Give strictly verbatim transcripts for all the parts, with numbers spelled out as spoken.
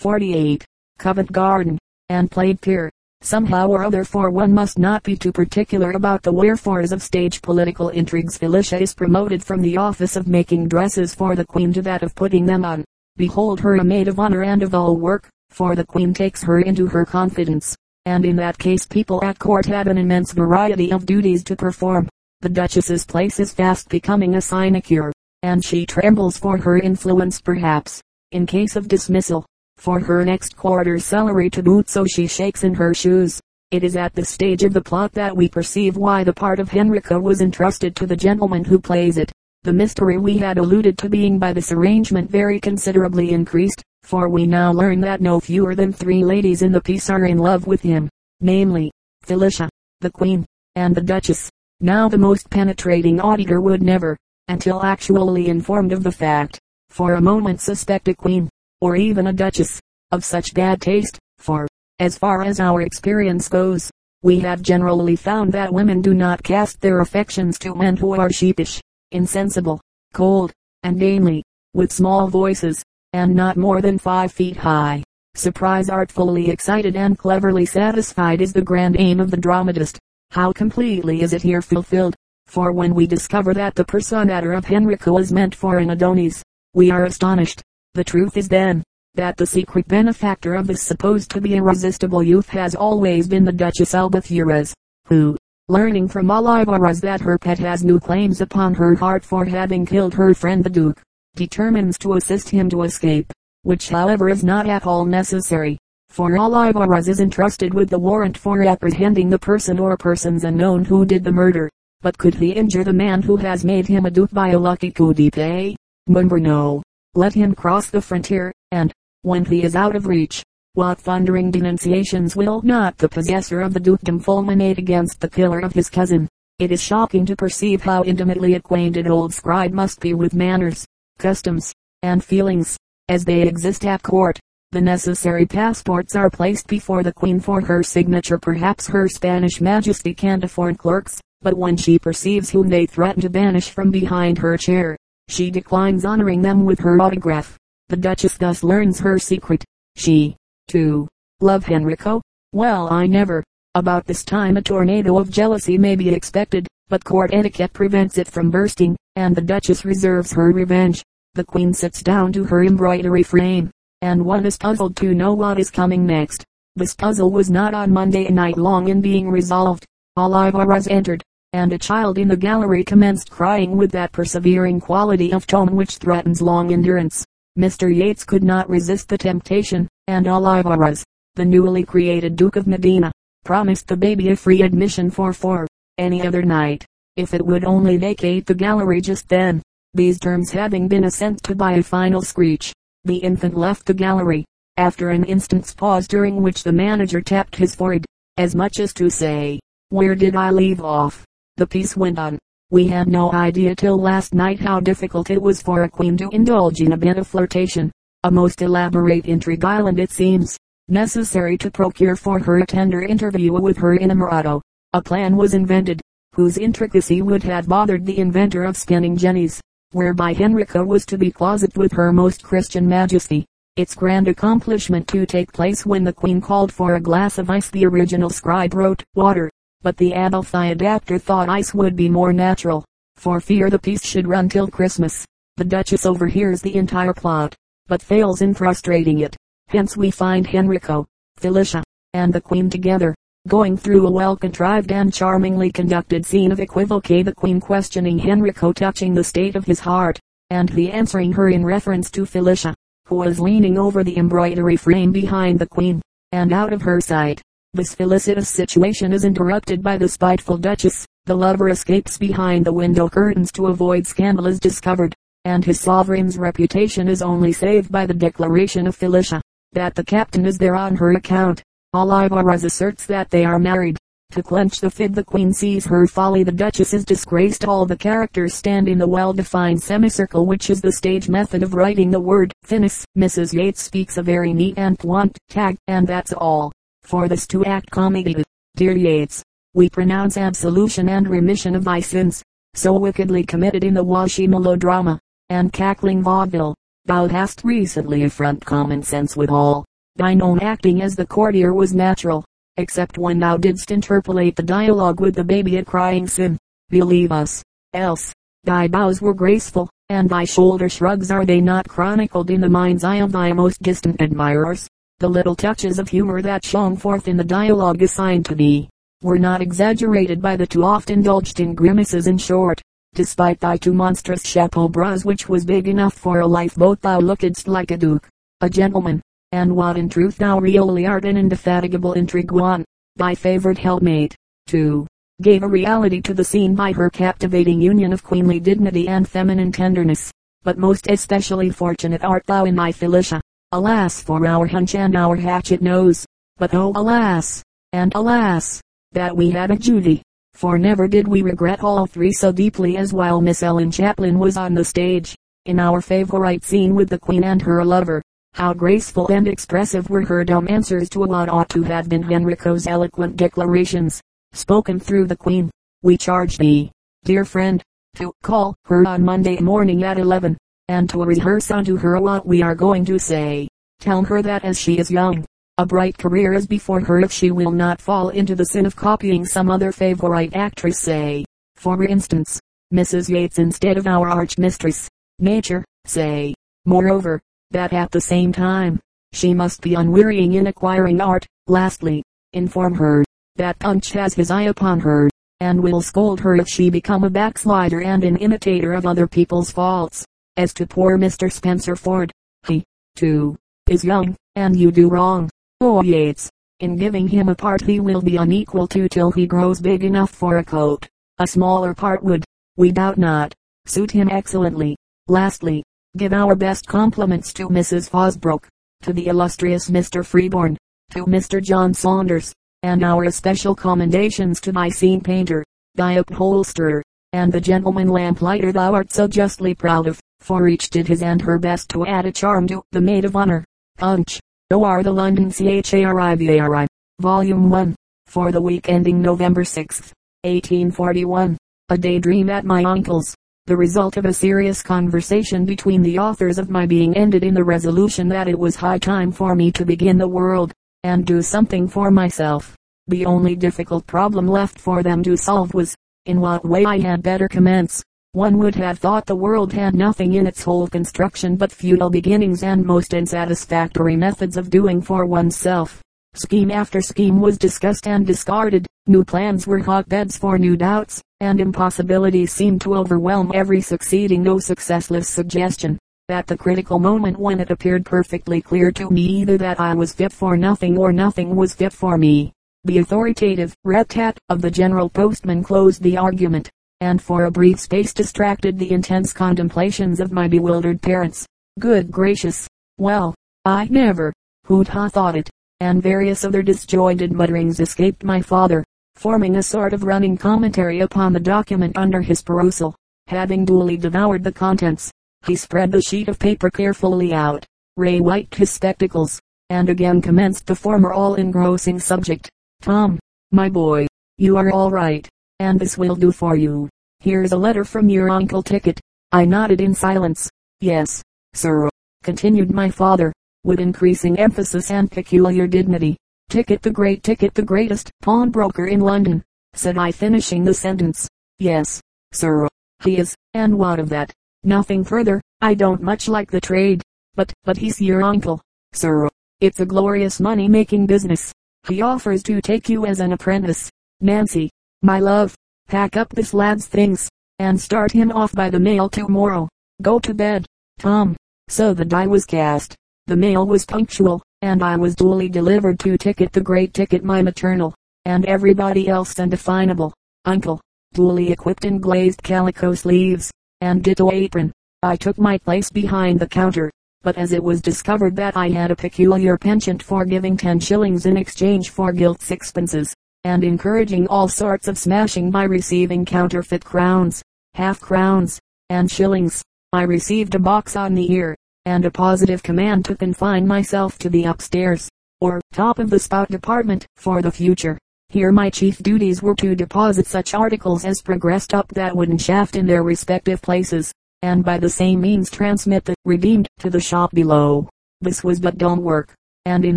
forty-eight, Covent Garden, and played Pier. Somehow or other, for one must not be too particular about the wherefores of stage political intrigues, Felicia is promoted from the office of making dresses for the Queen to that of putting them on. Behold her a maid of honor and of all work, for the Queen takes her into her confidence, and in that case people at court have an immense variety of duties to perform. The Duchess's place is fast becoming a sinecure, and she trembles for her influence perhaps, in case of dismissal, for her next quarter's salary to boot, so she shakes in her shoes. It is at this stage of the plot that we perceive why the part of Henrica was entrusted to the gentleman who plays it. The mystery we had alluded to being by this arrangement very considerably increased, for we now learn that no fewer than three ladies in the piece are in love with him, namely, Felicia, the Queen, and the Duchess. Now the most penetrating auditor would never, until actually informed of the fact, for a moment suspect a Queen, or even a Duchess, of such bad taste, for, as far as our experience goes, we have generally found that women do not cast their affections to men who are sheepish, insensible, cold, and namely, with small voices, and not more than five feet high. Surprise artfully excited and cleverly satisfied is the grand aim of the dramatist. How completely is it here fulfilled, for when we discover that the personator of Henrico is meant for an Adonis, we are astonished. The truth is then, that the secret benefactor of this supposed to be irresistible youth has always been the Duchess Albathuras, who, learning from Olivares that her pet has new claims upon her heart for having killed her friend the Duke, determines to assist him to escape, which however is not at all necessary, for Olivares is entrusted with the warrant for apprehending the person or persons unknown who did the murder. But could he injure the man who has made him a duke by a lucky coup d'etat? Number no. Let him cross the frontier, and, when he is out of reach, what thundering denunciations will not the possessor of the dukedom fulminate against the killer of his cousin? It is shocking to perceive how intimately acquainted old Scribe must be with manners, customs, and feelings, as they exist at court. The necessary passports are placed before the Queen for her signature. Perhaps her Spanish Majesty can't afford clerks, but when she perceives whom they threaten to banish from behind her chair, she declines honoring them with her autograph. The Duchess thus learns her secret. She, too, love Henrico? Well, I never. About this time a tornado of jealousy may be expected, but court etiquette prevents it from bursting, and the Duchess reserves her revenge. The Queen sits down to her embroidery frame, and one is puzzled to know what is coming next. This puzzle was not on Monday night long in being resolved. Olivares entered, and a child in the gallery commenced crying with that persevering quality of tone which threatens long endurance. Mister Yates could not resist the temptation, and Olivares, the newly created Duke of Medina, promised the baby a free admission for four, any other night, if it would only vacate the gallery just then. These terms having been assent to by a final screech, the infant left the gallery, after an instant's pause during which the manager tapped his forehead, as much as to say, "Where did I leave off?" The piece went on. We had no idea till last night how difficult it was for a queen to indulge in a bit of flirtation, a most elaborate intrigue island it seems, necessary to procure for her a tender interview with her inamorato. A plan was invented, whose intricacy would have bothered the inventor of spinning jennies, whereby Henrica was to be closeted with her most Christian Majesty. Its grand accomplishment to take place when the Queen called for a glass of ice. The original Scribe wrote, "Water," but the Adelphi adapter thought ice would be more natural, for fear the piece should run till Christmas. The Duchess overhears the entire plot, but fails in frustrating it. Hence we find Henrico, Felicia, and the Queen together, going through a well-contrived and charmingly conducted scene of equivoque, the Queen questioning Henrico touching the state of his heart, and he answering her in reference to Felicia, who was leaning over the embroidery frame behind the Queen, and out of her sight. This felicitous situation is interrupted by the spiteful Duchess. The lover escapes behind the window curtains to avoid scandal is discovered, and his sovereign's reputation is only saved by the declaration of Felicia, that the captain is there on her account. Olivares asserts that they are married. To clench the fib, the Queen sees her folly. The Duchess is disgraced. All the characters stand in the well-defined semicircle which is the stage method of writing the word finis. Missus Yates speaks a very neat and blunt tag, and that's all. For this two-act comedy, dear Yates, we pronounce absolution and remission of thy sins, so wickedly committed in the washy melodrama, and cackling vaudeville, thou hast recently affront common sense withal, thine own acting as the courtier was natural, except when thou didst interpolate the dialogue with the baby at crying sin. Believe us, else, thy bows were graceful, and thy shoulder shrugs, are they not chronicled in the mind's eye of thy most distant admirers? The little touches of humor that shone forth in the dialogue assigned to thee, were not exaggerated by the too oft indulged in grimaces. In short, despite thy too monstrous chapeau bras, which was big enough for a lifeboat, thou lookedst like a duke, a gentleman, and what in truth thou really art, an indefatigable intriguan. Thy favored helpmate, too, gave a reality to the scene by her captivating union of queenly dignity and feminine tenderness. But most especially fortunate art thou in thy Felicia. Alas for our hunch and our hatchet nose! But oh, alas, and alas, that we had a Judy, for never did we regret all three so deeply as while Miss Ellen Chaplin was on the stage, in our favorite scene with the Queen and her lover. How graceful and expressive were her dumb answers to what ought to have been Henrico's eloquent declarations, spoken through the Queen. We charge thee, dear friend, to call her on Monday morning at eleven. And to rehearse unto her what we are going to say. Tell her that as she is young, a bright career is before her if she will not fall into the sin of copying some other favorite actress, say, for instance, Missus Yates instead of our arch-mistress, Nature, say. Moreover, that at the same time, she must be unwearying in acquiring art. Lastly, inform her, that Punch has his eye upon her, and will scold her if she become a backslider and an imitator of other people's faults. As to poor Mister Spencer Ford, he, too, is young, and you do wrong, oh Yates, in giving him a part he will be unequal to till he grows big enough for a coat. A smaller part would, we doubt not, suit him excellently. Lastly, give our best compliments to Missus Fosbroke, to the illustrious Mister Freeborn, to Mister John Saunders, and our especial commendations to thy scene painter, thy upholsterer, and the gentleman lamplighter thou art so justly proud of. For each did his and her best to add a charm to the maid of honor. Punch, or the London Charivari, Volume one, for the week ending November sixth, eighteen forty-one. A daydream at my uncle's, the result of a serious conversation between the authors of my being ended in the resolution that it was high time for me to begin the world, and do something for myself. The only difficult problem left for them to solve was, in what way I had better commence. One would have thought the world had nothing in its whole construction but futile beginnings and most unsatisfactory methods of doing for oneself. Scheme after scheme was discussed and discarded, new plans were hotbeds for new doubts, and impossibilities seemed to overwhelm every succeeding no successless suggestion. At the critical moment when it appeared perfectly clear to me either that I was fit for nothing or nothing was fit for me, the authoritative rat-tat of the general postman closed the argument, and for a brief space distracted the intense contemplations of my bewildered parents. Good gracious! Well, I never! Who'd ha thought it? And various other disjointed mutterings escaped my father, forming a sort of running commentary upon the document under his perusal. Having duly devoured the contents, he spread the sheet of paper carefully out, re-wiped his spectacles, and again commenced the former all-engrossing subject. Tom, my boy, you are all right, and this will do for you. Here's a letter from your Uncle Tickett. I nodded in silence. Yes, sir, continued my father, with increasing emphasis and peculiar dignity. Tickett the great Tickett the greatest pawnbroker in London, said I, finishing the sentence. Yes, sir, he is, and what of that? Nothing further. I don't much like the trade, but, but he's your uncle, sir. It's a glorious money-making business. He offers to take you as an apprentice. Nancy, my love, pack up this lad's things, and start him off by the mail tomorrow. Go to bed, Tom. So the die was cast. The mail was punctual, and I was duly delivered to Tickett the great Tickett, my maternal, and everybody else undefinable, uncle, duly equipped in glazed calico sleeves, and ditto apron. I took my place behind the counter, but as it was discovered that I had a peculiar penchant for giving ten shillings in exchange for gilt sixpences, and encouraging all sorts of smashing by receiving counterfeit crowns, half-crowns, and shillings, I received a box on the ear, and a positive command to confine myself to the upstairs, or top of the spout department, for the future. Here my chief duties were to deposit such articles as progressed up that wooden shaft in their respective places, and by the same means transmit the redeemed to the shop below. This was but dull work, and in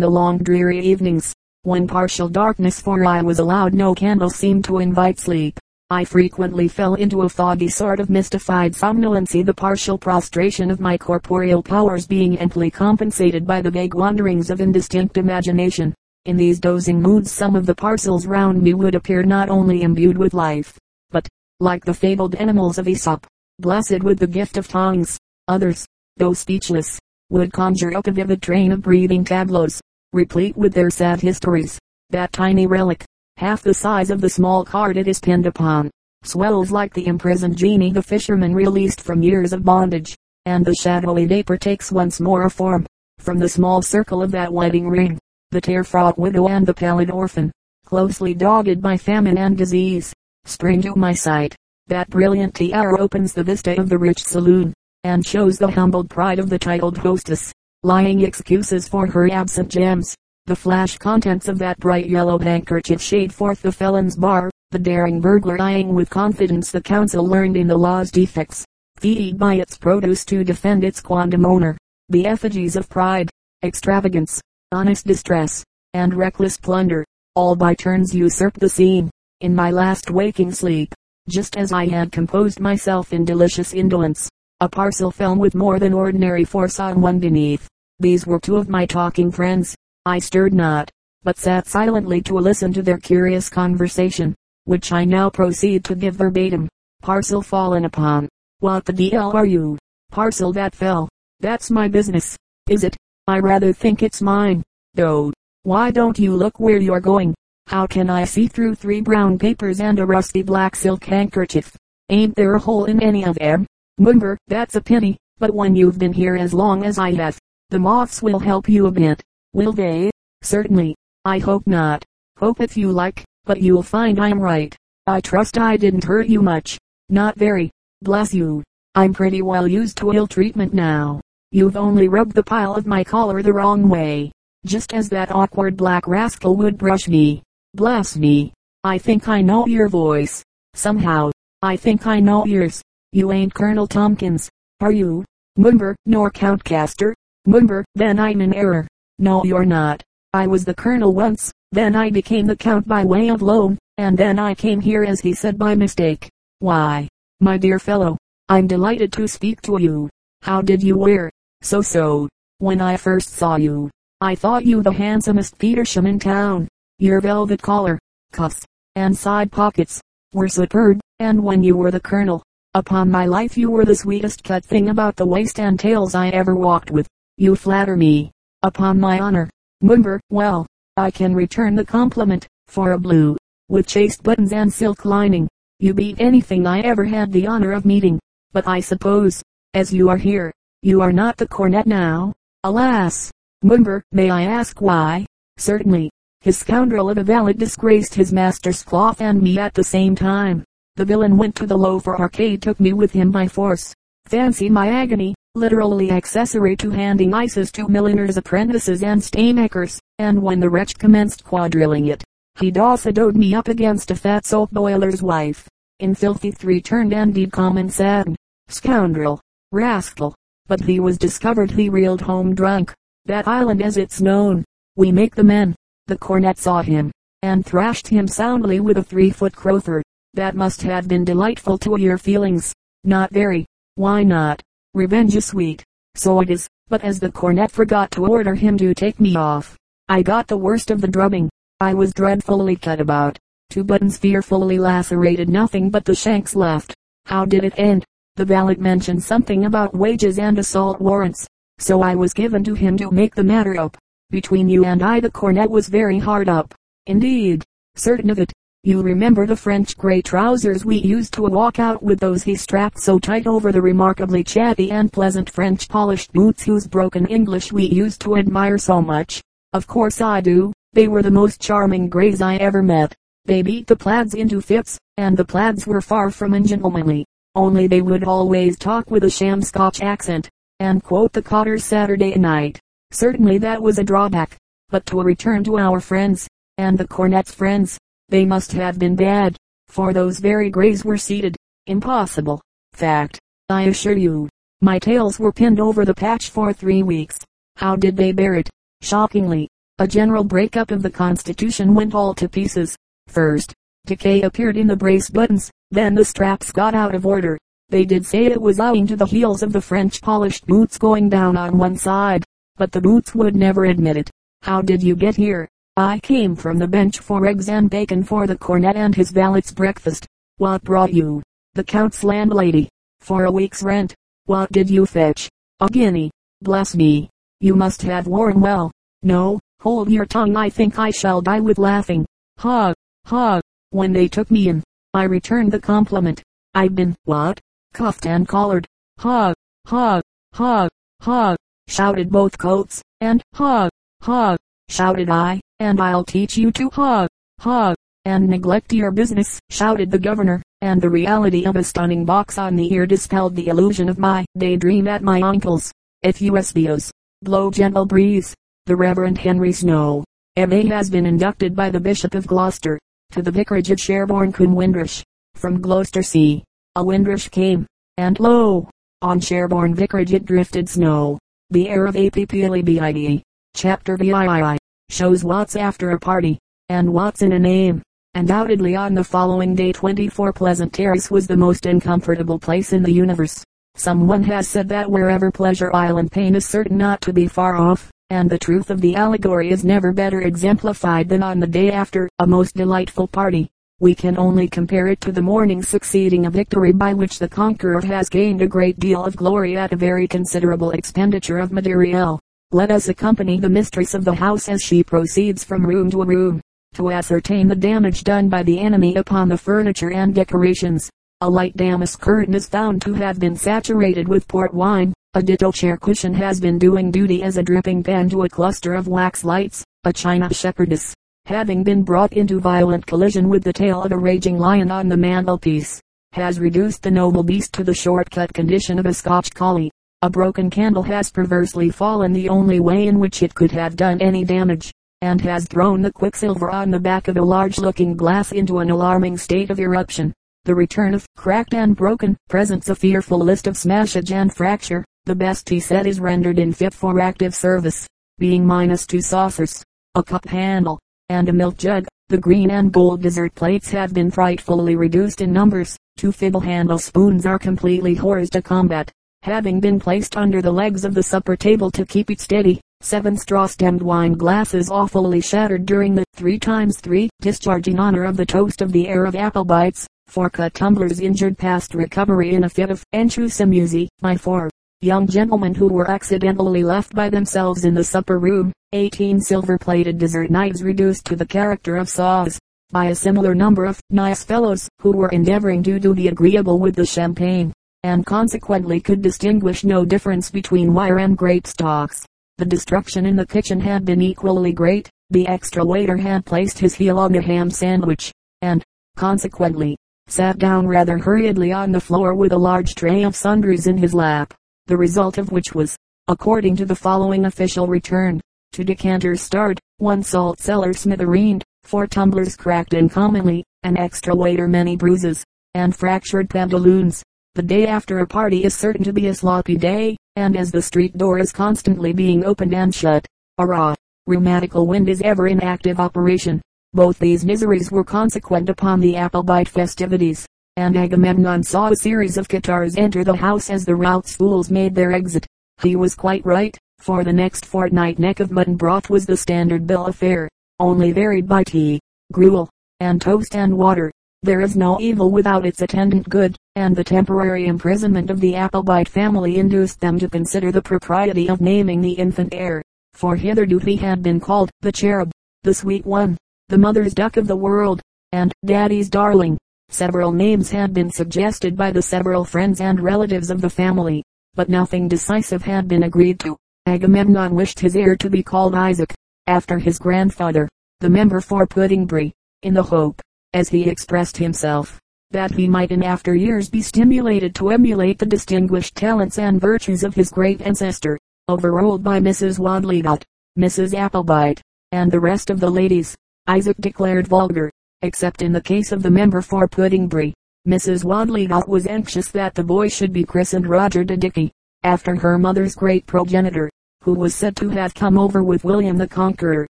the long dreary evenings, when partial darkness for I was allowed no candle seemed to invite sleep, I frequently fell into a foggy sort of mystified somnolency, the partial prostration of my corporeal powers being amply compensated by the vague wanderings of indistinct imagination. In these dozing moods some of the parcels round me would appear not only imbued with life, but, like the fabled animals of Aesop, blessed with the gift of tongues; others, though speechless, would conjure up a vivid train of breathing tableaux, replete with their sad histories. That tiny relic, half the size of the small card it is pinned upon, swells like the imprisoned genie the fisherman released from years of bondage, and the shadowy vapor takes once more a form, from the small circle of that wedding ring, the tear-fraught widow and the pallid orphan, closely dogged by famine and disease, spring to my sight. That brilliant tiara opens the vista of the rich saloon, and shows the humbled pride of the titled hostess, lying excuses for her absent gems. The flash contents of that bright yellow handkerchief shade forth the felon's bar, the daring burglar eyeing with confidence the counsel learned in the law's defects, feed by its produce to defend its quondam owner. The effigies of pride, extravagance, honest distress, and reckless plunder, all by turns usurp the scene. In my last waking sleep, just as I had composed myself in delicious indolence, a parcel fell with more than ordinary force on one beneath. These were two of my talking friends. I stirred not, but sat silently to listen to their curious conversation, which I now proceed to give verbatim. Parcel fallen upon. What the D L are you? Parcel that fell. That's my business. Is it? I rather think it's mine, though. Why don't you look where you're going? How can I see through three brown papers and a rusty black silk handkerchief? Ain't there a hole in any of them? Mumber, that's a pity, but when you've been here as long as I have, the moths will help you a bit. Will they? Certainly. I hope not. Hope if you like, but you'll find I'm right. I trust I didn't hurt you much. Not very. Bless you. I'm pretty well used to ill treatment now. You've only rubbed the pile of my collar the wrong way, just as that awkward black rascal would brush me. Bless me. I think I know your voice. Somehow, I think I know yours. You ain't Colonel Tompkins, are you? Mumber, nor Count Castor. Mumber, then I'm in error. No, you're not. I was the colonel once, then I became the count by way of loan, and then I came here as he said by mistake. Why, my dear fellow, I'm delighted to speak to you. How did you wear? So so. When I first saw you, I thought you the handsomest Petersham in town. Your velvet collar, cuffs, and side pockets were superb, and when you were the colonel, upon my life you were the sweetest cut thing about the waist and tails I ever walked with. You flatter me, upon my honor. Mumber, well, I can return the compliment, for a blue, with chased buttons and silk lining, you beat anything I ever had the honor of meeting. But I suppose, as you are here, you are not the cornet now. Alas! Mumber, may I ask why? Certainly. His scoundrel of a valet disgraced his master's cloth and me at the same time. The villain went to the Loafer Arcade, took me with him by force. Fancy my agony, literally accessory to handing ices to milliners' apprentices and staymakers, and when the wretch commenced quadrilling it, he dosadoed me up against a fat soap boiler's wife, in filthy three-turned and did common satin. Scoundrel, rascal, but he was discovered, he reeled home drunk. That island as it's known, we make the men. The cornet saw him, and thrashed him soundly with a three-foot crowther. That must have been delightful to your feelings. Not very. Why not? Revenge is sweet, so it is, but as the cornet forgot to order him to take me off, I got the worst of the drubbing. I was dreadfully cut about, two buttons fearfully lacerated, nothing but the shanks left. How did it end? The valet mentioned something about wages and assault warrants, so I was given to him to make the matter up. Between you and I the cornet was very hard up, indeed, certain of it. You remember the French grey trousers we used to walk out with, those he strapped so tight over the remarkably chatty and pleasant French polished boots whose broken English we used to admire so much. Of course I do. They were the most charming greys I ever met. They beat the plaids into fits, and the plaids were far from ungentlemanly, only they would always talk with a sham Scotch accent, and quote the Cotter's Saturday Night. Certainly that was a drawback. But to return to our friends, and the cornet's friends. They must have been bad, for those very greys were seated. Impossible. Fact, I assure you. My tails were pinned over the patch for three weeks. How did they bear it? Shockingly, a general breakup of the Constitution went all to pieces. First, decay appeared in the brace buttons, then the straps got out of order. They did say it was owing to the heels of the French polished boots going down on one side, but the boots would never admit it. How did you get here? I came from the bench for eggs and bacon for the cornet and his valet's breakfast. What brought you? The count's landlady. For a week's rent. What did you fetch? A guinea. Bless me. You must have worn well. No, hold your tongue, I think I shall die with laughing. Ha, ha. When they took me in, I returned the compliment. I've been, what? Cuffed and collared. Ha, ha, ha, ha, shouted both coats, and, ha, ha, shouted I, and I'll teach you to ha, ha, and neglect your business, shouted the governor, and the reality of a stunning box on the ear dispelled the illusion of my daydream at my uncle's. F U S B O's. Blow gentle breeze. The Reverend Henry Snow, M A has been inducted by the Bishop of Gloucester, to the vicarage at Sherborne cum Windrush. From Gloucester sea, a Windrush came, and lo, on Sherborne vicarage it drifted snow. The air of A P P L E B I D E, chapter V I I I, shows Watts after a party, and Watts in a name. Undoubtedly on the following day twenty-four Pleasant Terrace was the most uncomfortable place in the universe. Someone has said that wherever pleasure island pain is certain not to be far off, and the truth of the allegory is never better exemplified than on the day after a most delightful party. We can only compare it to the morning succeeding a victory by which the conqueror has gained a great deal of glory at a very considerable expenditure of materiel. Let us accompany the mistress of the house as she proceeds from room to room, to ascertain the damage done by the enemy upon the furniture and decorations. A light damask curtain is found to have been saturated with port wine. A ditto chair cushion has been doing duty as a dripping pan to a cluster of wax lights. A china shepherdess, having been brought into violent collision with the tail of a raging lion on the mantelpiece, has reduced the noble beast to the short-cut condition of a Scotch collie. A broken candle has perversely fallen the only way in which it could have done any damage, and has thrown the quicksilver on the back of a large looking-glass into an alarming state of eruption. The return of cracked and broken presents a fearful list of smashage and fracture. The best tea set is rendered in fit for active service, being minus two saucers, a cup handle, and a milk jug. The green and gold dessert plates have been frightfully reduced in numbers. Two fiddle handle spoons are completely hors de combat, having been placed under the legs of the supper table to keep it steady. Seven straw-stemmed wine glasses awfully shattered during the three times three discharge in honor of the toast of the heir of Applebites. Four cut tumblers injured past recovery in a fit of entrousamusi by four young gentlemen who were accidentally left by themselves in the supper room. Eighteen silver-plated dessert knives reduced to the character of saws, by a similar number of nice fellows who were endeavoring to do the agreeable with the champagne, and consequently could distinguish no difference between wire and grape stalks. The destruction in the kitchen had been equally great. The extra waiter had placed his heel on the ham sandwich, and, consequently, sat down rather hurriedly on the floor with a large tray of sundries in his lap. The result of which was, according to the following official return, two decanters starred, one salt cellar smithereened, four tumblers cracked uncommonly, an extra waiter many bruises, and fractured pantaloons. The day after a party is certain to be a sloppy day, and as the street door is constantly being opened and shut, a raw, rheumatical wind is ever in active operation. Both these miseries were consequent upon the Applebite festivities, and Agamemnon saw a series of Catarrhs enter the house as the rout's fools made their exit. He was quite right, for the next fortnight neck of mutton broth was the standard bill of fare, only varied by tea, gruel, and toast and water. There is no evil without its attendant good, and the temporary imprisonment of the Applebite family induced them to consider the propriety of naming the infant heir, for hitherto he had been called the cherub, the sweet one, the mother's duck of the world, and daddy's darling. Several names had been suggested by the several friends and relatives of the family, but nothing decisive had been agreed to. Agamemnon wished his heir to be called Isaac, after his grandfather, the member for Puddingbury, in the hope, as he expressed himself, that he might in after years be stimulated to emulate the distinguished talents and virtues of his great ancestor. Overruled by Missus Wadleygate, Missus Applebite, and the rest of the ladies, Isaac declared vulgar, except in the case of the member for Puddingbury. Missus Wadleygate was anxious that the boy should be christened Roger de Dickey, after her mother's great progenitor, who was said to have come over with William the Conqueror,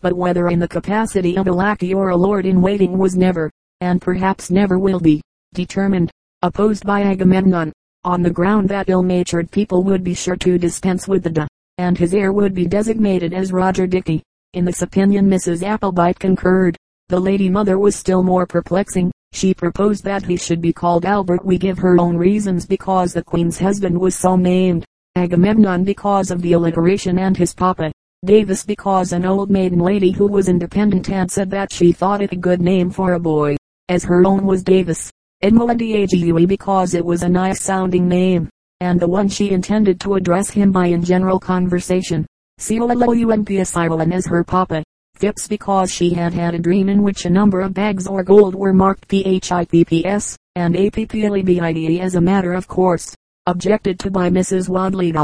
but whether in the capacity of a lackey or a lord-in-waiting was never, and perhaps never will be, determined, opposed by Agamemnon, on the ground that ill-natured people would be sure to dispense with the da, and his heir would be designated as Roger Dickey. In this opinion Missus Appleby concurred. The lady mother was still more perplexing. She proposed that he should be called Albert. We give her own reasons because the Queen's husband was so named, Agamemnon because of the alliteration, and his papa, Davis, because an old maiden lady who was independent had said that she thought it a good name for a boy, as her own was Davis, Edmond Dague, because it was a nice sounding name, and the one she intended to address him by in general conversation, Cyrillon as her papa, Phipps because she had had a dream in which a number of bags or gold were marked Phipps, and Appleby as a matter of course, objected to by Missus Wadley.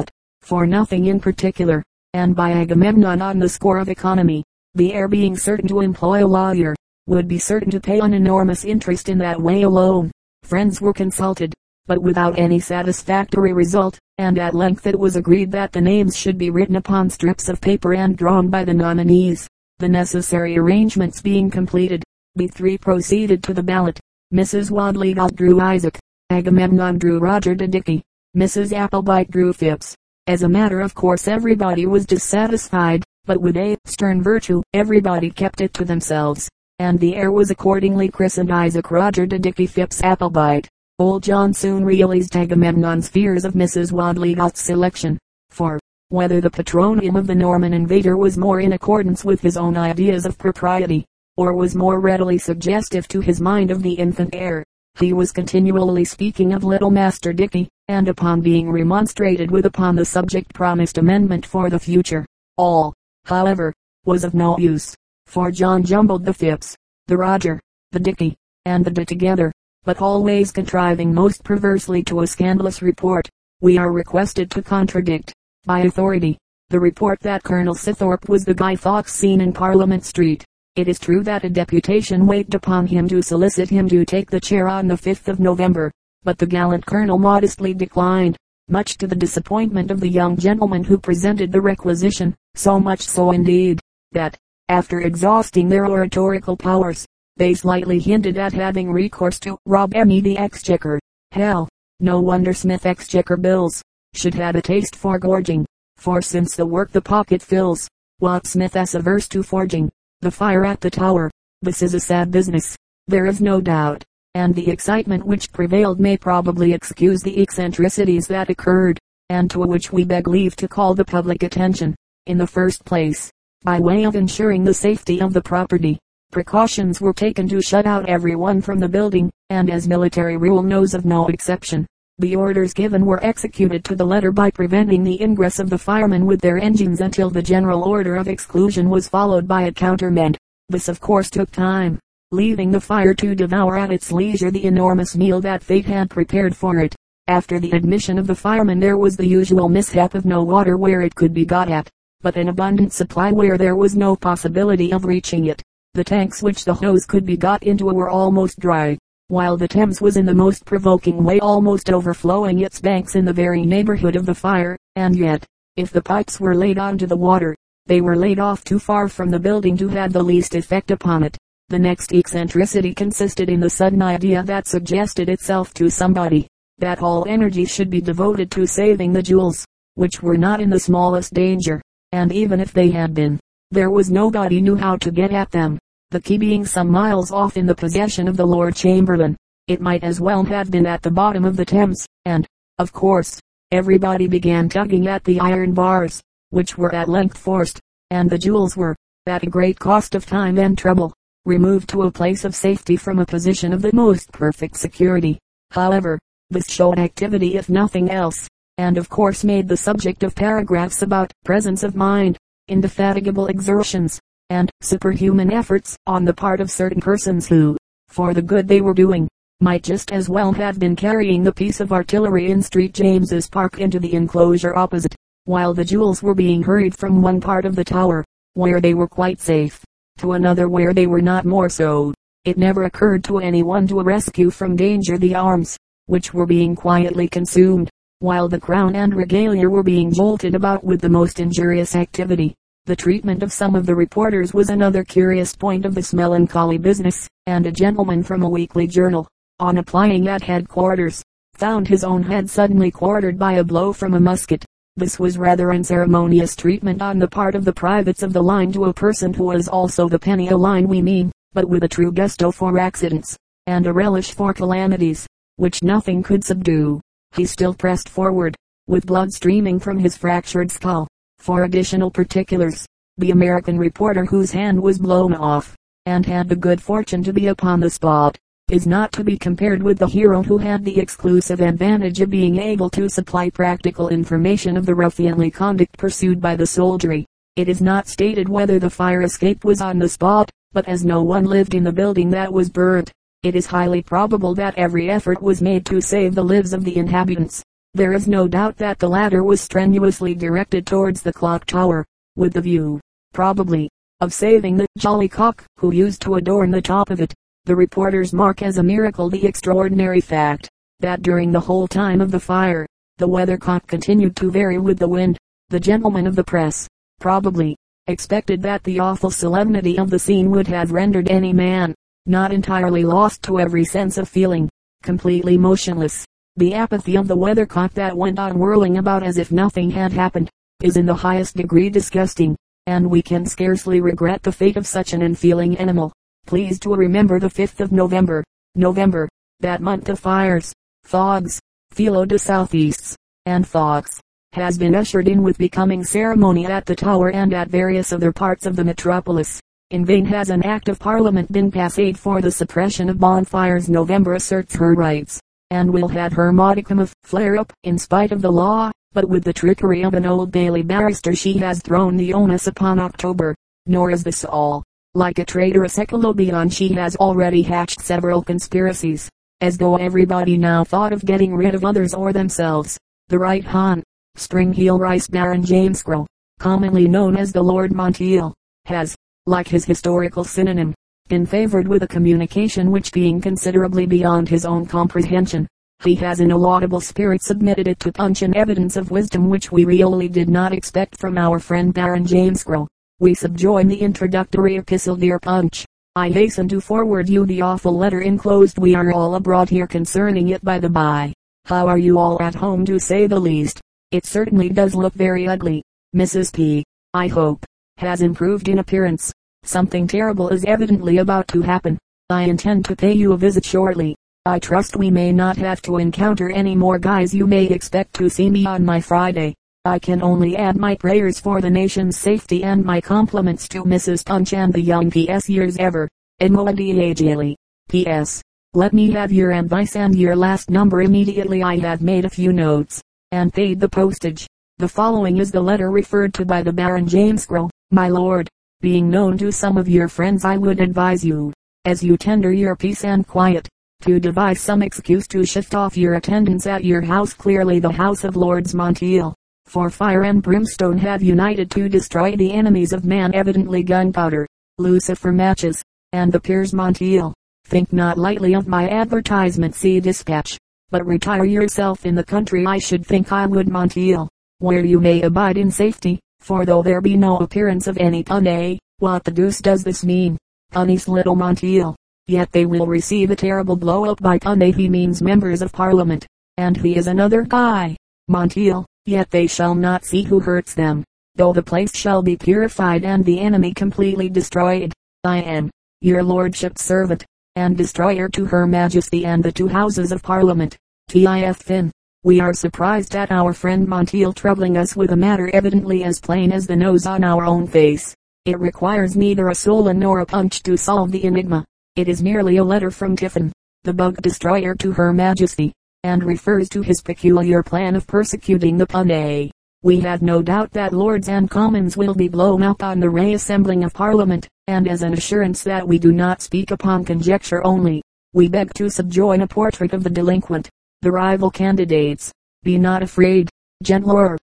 For nothing in particular, and by Agamemnon on the score of economy, the heir being certain to employ a lawyer, would be certain to pay an enormous interest in that way alone. Friends were consulted, but without any satisfactory result, and at length it was agreed that the names should be written upon strips of paper and drawn by the nominees. The necessary arrangements being completed, the three proceeded to the ballot. Missus Wadley drew Isaac, Agamemnon drew Roger de Dickey, Missus Appleby drew Phipps. As a matter of course everybody was dissatisfied, but with a stern virtue, everybody kept it to themselves, and the heir was accordingly christened Isaac Roger de Dickey Phipps Appleby. Old John soon realized Agamemnon's fears of Missus Wadley's selection, for, whether the patronym of the Norman invader was more in accordance with his own ideas of propriety, or was more readily suggestive to his mind of the infant heir, he was continually speaking of little Master Dickey, and upon being remonstrated with upon the subject promised amendment for the future. All, however, was of no use, for John jumbled the Phipps, the Roger, the Dickey, and the De together, but always contriving most perversely to a scandalous report. We are requested to contradict, by authority, the report that Colonel Scythorpe was the Guy Fawkes seen in Parliament Street. It is true that a deputation waited upon him to solicit him to take the chair on the fifth of November, but the gallant colonel modestly declined, much to the disappointment of the young gentleman who presented the requisition, so much so indeed, that, after exhausting their oratorical powers, they slightly hinted at having recourse to Rob M E the Exchequer. Hell, no wonder Smith Exchequer bills should have a taste for gorging, for since the work the pocket fills, Watt Smith is averse to forging. The fire at the Tower, this is a sad business, there is no doubt, and the excitement which prevailed may probably excuse the eccentricities that occurred, and to which we beg leave to call the public attention. In the first place, by way of ensuring the safety of the property, precautions were taken to shut out everyone from the building, and as military rule knows of no exception, the orders given were executed to the letter by preventing the ingress of the firemen with their engines until the general order of exclusion was followed by a countermand. This of course took time, leaving the fire to devour at its leisure the enormous meal that fate had prepared for it. After the admission of the firemen there was the usual mishap of no water where it could be got at, but an abundant supply where there was no possibility of reaching it. The tanks which the hose could be got into were almost dry, while the Thames was in the most provoking way almost overflowing its banks in the very neighborhood of the fire, and yet, if the pipes were laid on to the water, they were laid off too far from the building to have the least effect upon it. The next eccentricity consisted in the sudden idea that suggested itself to somebody, that all energy should be devoted to saving the jewels, which were not in the smallest danger, and even if they had been, there was nobody knew how to get at them, the key being some miles off in the possession of the Lord Chamberlain. It might as well have been at the bottom of the Thames, and, of course, everybody began tugging at the iron bars, which were at length forced, and the jewels were, at a great cost of time and trouble, removed to a place of safety from a position of the most perfect security. However, this showed activity if nothing else, and of course made the subject of paragraphs about presence of mind, indefatigable exertions, and superhuman efforts on the part of certain persons who, for the good they were doing, might just as well have been carrying the piece of artillery in Street James's Park into the enclosure opposite, while the jewels were being hurried from one part of the Tower, where they were quite safe, to another where they were not more so. It never occurred to anyone to rescue from danger the arms, which were being quietly consumed, while the crown and regalia were being jolted about with the most injurious activity. The treatment of some of the reporters was another curious point of this melancholy business, and a gentleman from a weekly journal, on applying at headquarters, found his own head suddenly quartered by a blow from a musket. This was rather unceremonious treatment on the part of the privates of the line to a person who was also the penny a line we mean, but with a true gusto for accidents, and a relish for calamities, which nothing could subdue. He still pressed forward, with blood streaming from his fractured skull. For additional particulars, the American reporter whose hand was blown off, and had the good fortune to be upon the spot, is not to be compared with the hero who had the exclusive advantage of being able to supply practical information of the ruffianly conduct pursued by the soldiery. It is not stated whether the fire escape was on the spot, but as no one lived in the building that was burnt, it is highly probable that every effort was made to save the lives of the inhabitants. There is no doubt that the latter was strenuously directed towards the clock tower, with the view, probably, of saving the jolly cock who used to adorn the top of it. The reporters mark as a miracle the extraordinary fact, that during the whole time of the fire, the weathercock continued to vary with the wind. The gentlemen of the press, probably, expected that the awful solemnity of the scene would have rendered any man, not entirely lost to every sense of feeling, completely motionless. The apathy of the weathercock that went on whirling about as if nothing had happened, is in the highest degree disgusting, and we can scarcely regret the fate of such an unfeeling animal. Please to remember the fifth of November, November, that month of fires, fogs, filo de southeasts, and fogs, has been ushered in with becoming ceremony at the Tower and at various other parts of the metropolis. In vain has an act of parliament been passed for the suppression of bonfires. November asserts her rights, and will have her modicum of flare-up, in spite of the law, but with the trickery of an Old Bailey barrister she has thrown the onus upon October. Nor is this all. Like a traitorous eclobion she has already hatched several conspiracies, as though everybody now thought of getting rid of others or themselves. The Right Hon. Stringheel Rice Baron James Crow, commonly known as the Lord Monteil, has, like his historical synonym, been favored with a communication which being considerably beyond his own comprehension, he has in a laudable spirit submitted it to Punch, an evidence of wisdom which we really did not expect from our friend Baron James Crow. We subjoin the introductory epistle. Dear Punch, I hasten to forward you the awful letter enclosed. We are all abroad here concerning it, by the by. How are you all at home, to say the least? It certainly does look very ugly. Missus P., I hope, has improved in appearance. Something terrible is evidently about to happen. I intend to pay you a visit shortly. I trust we may not have to encounter any more guys. You may expect to see me on my Friday. I can only add my prayers for the nation's safety and my compliments to Missus Punch and the young P S Years ever, Edmoda Daily. P S. Let me have your advice and your last number immediately. I have made a few notes, and paid the postage. The following is the letter referred to by the Baron James Crow. My lord, being known to some of your friends, I would advise you, as you tender your peace and quiet, to devise some excuse to shift off your attendance at your house, clearly the house of Lords Monteil. For fire and brimstone have united to destroy the enemies of man, evidently gunpowder, lucifer matches, and the Peers Monteil. Think not lightly of my advertisement, see dispatch, but retire yourself in the country. I should think I would Monteil, where you may abide in safety, for though there be no appearance of any punny, what the deuce does this mean? Punny's little Monteil, yet they will receive a terrible blow up by punny. He means members of parliament, and he is another guy, Monteil. Yet they shall not see who hurts them, though the place shall be purified and the enemy completely destroyed. I am, your lordship's servant, and destroyer to her majesty and the two houses of parliament. T I F Finn. We are surprised at our friend Monteil troubling us with a matter evidently as plain as the nose on our own face. It requires neither a Solon nor a Punch to solve the enigma. It is merely a letter from Tiffin, the bug destroyer to her majesty, and refers to his peculiar plan of persecuting the punny. We have no doubt that lords and commons will be blown up on the reassembling of parliament, and as an assurance that we do not speak upon conjecture only, we beg to subjoin a portrait of the delinquent, the rival candidates. Be not afraid, gentler,